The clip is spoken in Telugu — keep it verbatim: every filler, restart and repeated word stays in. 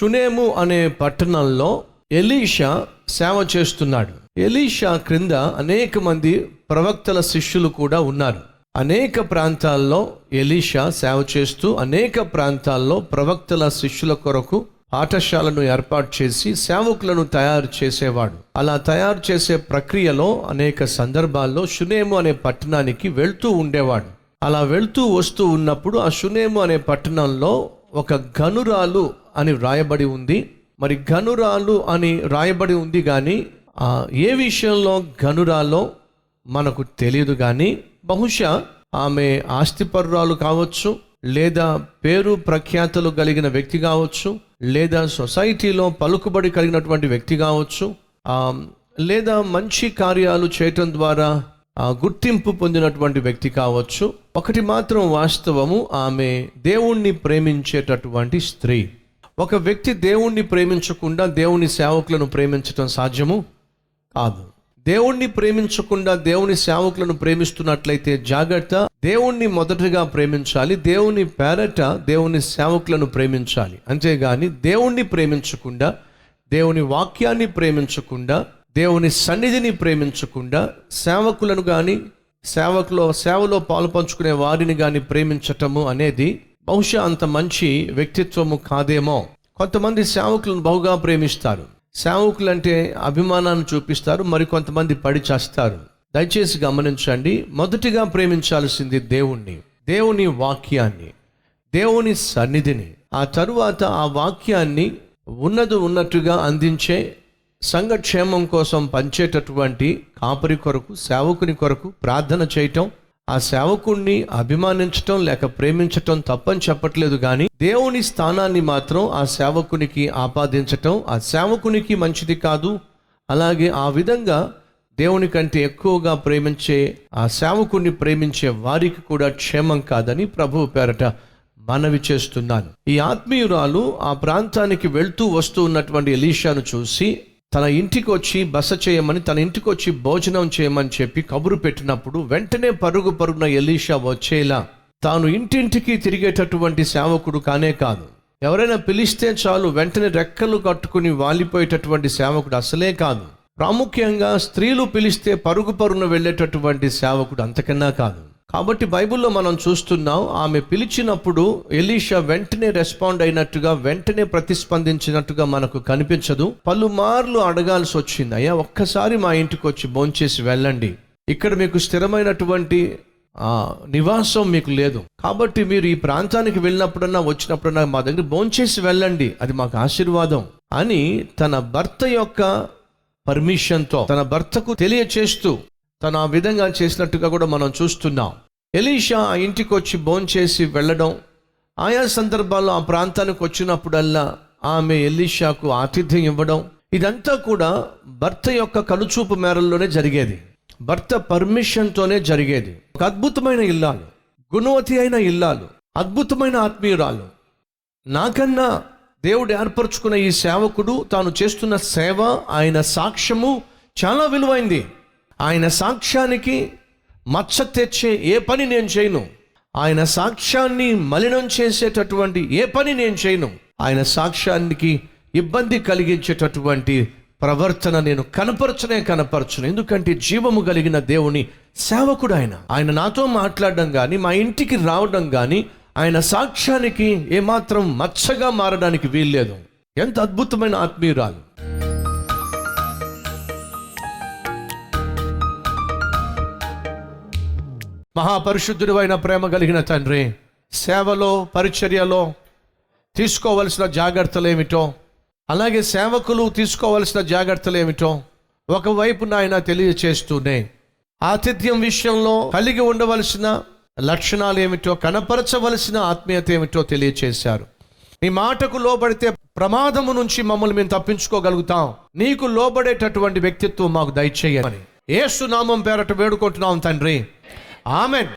షూనేము అనే పట్టణంలో ఎలీషా సేవ చేస్తున్నాడు. ఎలీషా క్రింద అనేక మంది ప్రవక్తల శిష్యులు కూడా ఉన్నారు. అనేక ప్రాంతాల్లో ఎలీషా సేవ చేస్తూ అనేక ప్రాంతాల్లో ప్రవక్తల శిష్యుల కొరకు పాఠశాలను ఏర్పాటు చేసి సేవకులను తయారు చేసేవాడు. అలా తయారు చేసే ప్రక్రియలో అనేక సందర్భాల్లో షూనేము అనే పట్టణానికి వెళ్తూ ఉండేవాడు. అలా వెళ్తూ వస్తూ ఉన్నప్పుడు ఆ షూనేము అనే పట్టణంలో ఒక గనురాలు అని రాయబడి ఉంది. మరి గనురాలు అని రాయబడి ఉంది కానీ ఏ విషయంలో గనురాలో మనకు తెలియదు. కానీ బహుశా ఆమె ఆస్తిపరురాలు కావచ్చు, లేదా పేరు ప్రఖ్యాతలు కలిగిన వ్యక్తి కావచ్చు, లేదా సొసైటీలో పలుకుబడి కలిగినటువంటి వ్యక్తి కావచ్చు, లేదా మంచి కార్యాలు చేయటం ద్వారా గుర్తింపు పొందినటువంటి వ్యక్తి కావచ్చు. ఒకటి మాత్రం వాస్తవము, ఆమె దేవుణ్ణి ప్రేమించేటటువంటి స్త్రీ. ఒక వ్యక్తి దేవుణ్ణి ప్రేమించకుండా దేవుని సేవకులను ప్రేమించటం సాధ్యము కాదు. దేవుణ్ణి ప్రేమించకుండా దేవుని సేవకులను ప్రేమిస్తున్నట్లయితే జాగ్రత్త. దేవుణ్ణి మొదటగా ప్రేమించాలి, దేవుని పేరట దేవుని సేవకులను ప్రేమించాలి. అంతేగాని దేవుణ్ణి ప్రేమించకుండా, దేవుని వాక్యాన్ని ప్రేమించకుండా, దేవుని సన్నిధిని ప్రేమించకుండా సేవకులను కానీ సేవకులో సేవలో పాలుపంచుకునే వారిని కానీ ప్రేమించటము అనేది బహుశా అంత మంచి వ్యక్తిత్వము కాదేమో. కొంతమంది సేవకులను బహుగా ప్రేమిస్తారు, సేవకులంటే అభిమానాన్ని చూపిస్తారు, మరి కొంతమంది పడి చేస్తారు. దయచేసి గమనించండి, మొదటిగా ప్రేమించాల్సింది దేవుణ్ణి, దేవుని వాక్యాన్ని, దేవుని సన్నిధిని. ఆ తరువాత ఆ వాక్యాన్ని ఉన్నది ఉన్నట్టుగా అందించే సంఘక్షేమం కోసం పంచేటటువంటి కాపరి కొరకు, సేవకుని కొరకు ప్రార్థన చేయటం, ఆ సేవకుణ్ణి అభిమానించటం లేక ప్రేమించటం తప్పని చెప్పట్లేదు. కానీ దేవుని స్థానాన్ని మాత్రం ఆ సేవకునికి ఆపాదించటం ఆ సేవకునికి మంచిది కాదు. అలాగే ఆ విధంగా దేవుని కంటే ఎక్కువగా ప్రేమించే ఆ సేవకుణ్ణి ప్రేమించే వారికి కూడా క్షేమం కాదని ప్రభువు పేరట మనవి చేస్తున్నాను. ఈ ఆత్మీయురాలు ఆ ప్రాంతానికి వెళ్తూ వస్తూ ఉన్నటువంటి ఎలీషాను చూసి తన ఇంటికి వచ్చి బస చేయమని, తన ఇంటికి వచ్చి భోజనం చేయమని చెప్పి కబురు పెట్టినప్పుడు వెంటనే పరుగు పరుగున ఎలీషా వచ్చేలా, తాను ఇంటింటికి తిరిగేటటువంటి సేవకుడు కానే కాదు, ఎవరైనా పిలిస్తే చాలు వెంటనే రెక్కలు కట్టుకుని వాలిపోయేటటువంటి సేవకుడు అసలే కాదు, ప్రాముఖ్యంగా స్త్రీలు పిలిస్తే పరుగు పరుగున వెళ్ళేటటువంటి సేవకుడు అంతకన్నా కాదు. కాబట్టి బైబిల్లో మనం చూస్తున్నాం, ఆమె పిలిచినప్పుడు ఎలీషా వెంటనే రెస్పాండ్ అయినట్టుగా, వెంటనే ప్రతిస్పందించినట్టుగా మనకు కనిపించదు. పలుమార్లు అడగాల్సి వచ్చింది, అయ్యా ఒక్కసారి మా ఇంటికి వచ్చి భోంచేసి వెళ్ళండి, ఇక్కడ మీకు స్థిరమైనటువంటి నివాసం మీకు లేదు, కాబట్టి మీరు ఈ ప్రాంతానికి వెళ్ళినప్పుడన్నా వచ్చినప్పుడన్నా మా దగ్గర భోంచేసి వెళ్ళండి, అది మాకు ఆశీర్వాదం అని తన భర్త యొక్క పర్మిషన్తో, తన భర్తకు తెలియచేస్తూ తను ఆ విధంగా చేసినట్టుగా కూడా మనం చూస్తున్నాం. ఎలీషా ఆ ఇంటికి వచ్చి భోంచేసి వెళ్ళడం, ఆయా సందర్భాల్లో ఆ ప్రాంతానికి వచ్చినప్పుడల్లా ఆమె ఎలీషాకు ఆతిథ్యం ఇవ్వడం, ఇదంతా కూడా భర్త యొక్క కనుచూపు మేరల్లోనే జరిగేది, భర్త పర్మిషన్తోనే జరిగేది. ఒక అద్భుతమైన ఇల్లాలు, గుణవతి అయిన ఇల్లాలు, అద్భుతమైన ఆత్మీయురాలు, నాకన్నా దేవుడు ఏర్పరచుకున్న ఈ సేవకుడు, తాను చేస్తున్న సేవ, ఆయన సాక్ష్యము చాలా విలువైంది. ఆయన సాక్ష్యానికి మచ్చ తెచ్చే ఏ పని నేను చేయను, ఆయన సాక్ష్యాన్ని మలినం చేసేటటువంటి ఏ పని నేను చేయను, ఆయన సాక్ష్యానికి ఇబ్బంది కలిగించేటటువంటి ప్రవర్తన నేను కనపరచనే కనపరచును. ఎందుకంటే జీవము కలిగిన దేవుని సేవకుడు ఆయన. ఆయన నాతో మాట్లాడడం కానీ, మా ఇంటికి రావడం కానీ ఆయన సాక్ష్యానికి ఏమాత్రం మచ్చగా మారడానికి వీల్లేదు. ఎంత అద్భుతమైన ఆత్మీయురాలు. మహాపరిశుద్ధుడైన ప్రేమ కలిగిన తండ్రి, సేవలో పరిచర్యలో తీసుకోవలసిన జాగ్రత్తలు ఏమిటో, అలాగే సేవకులు తీసుకోవలసిన జాగ్రత్తలు ఏమిటో ఒకవైపు నాయన తెలియచేస్తూనే, ఆతిథ్యం విషయంలో కలిగి ఉండవలసిన లక్షణాలు ఏమిటో, కనపరచవలసిన ఆత్మీయత ఏమిటో తెలియచేశారు. నీ మాటకు లోబడితే ప్రమాదము నుంచి మమ్మల్ని మేము తప్పించుకోగలుగుతాం. నీకు లోబడేటటువంటి వ్యక్తిత్వం మాకు దయచేయమని యేసు నామం పేరట వేడుకుంటున్నాం తండ్రి. ఆమెన్.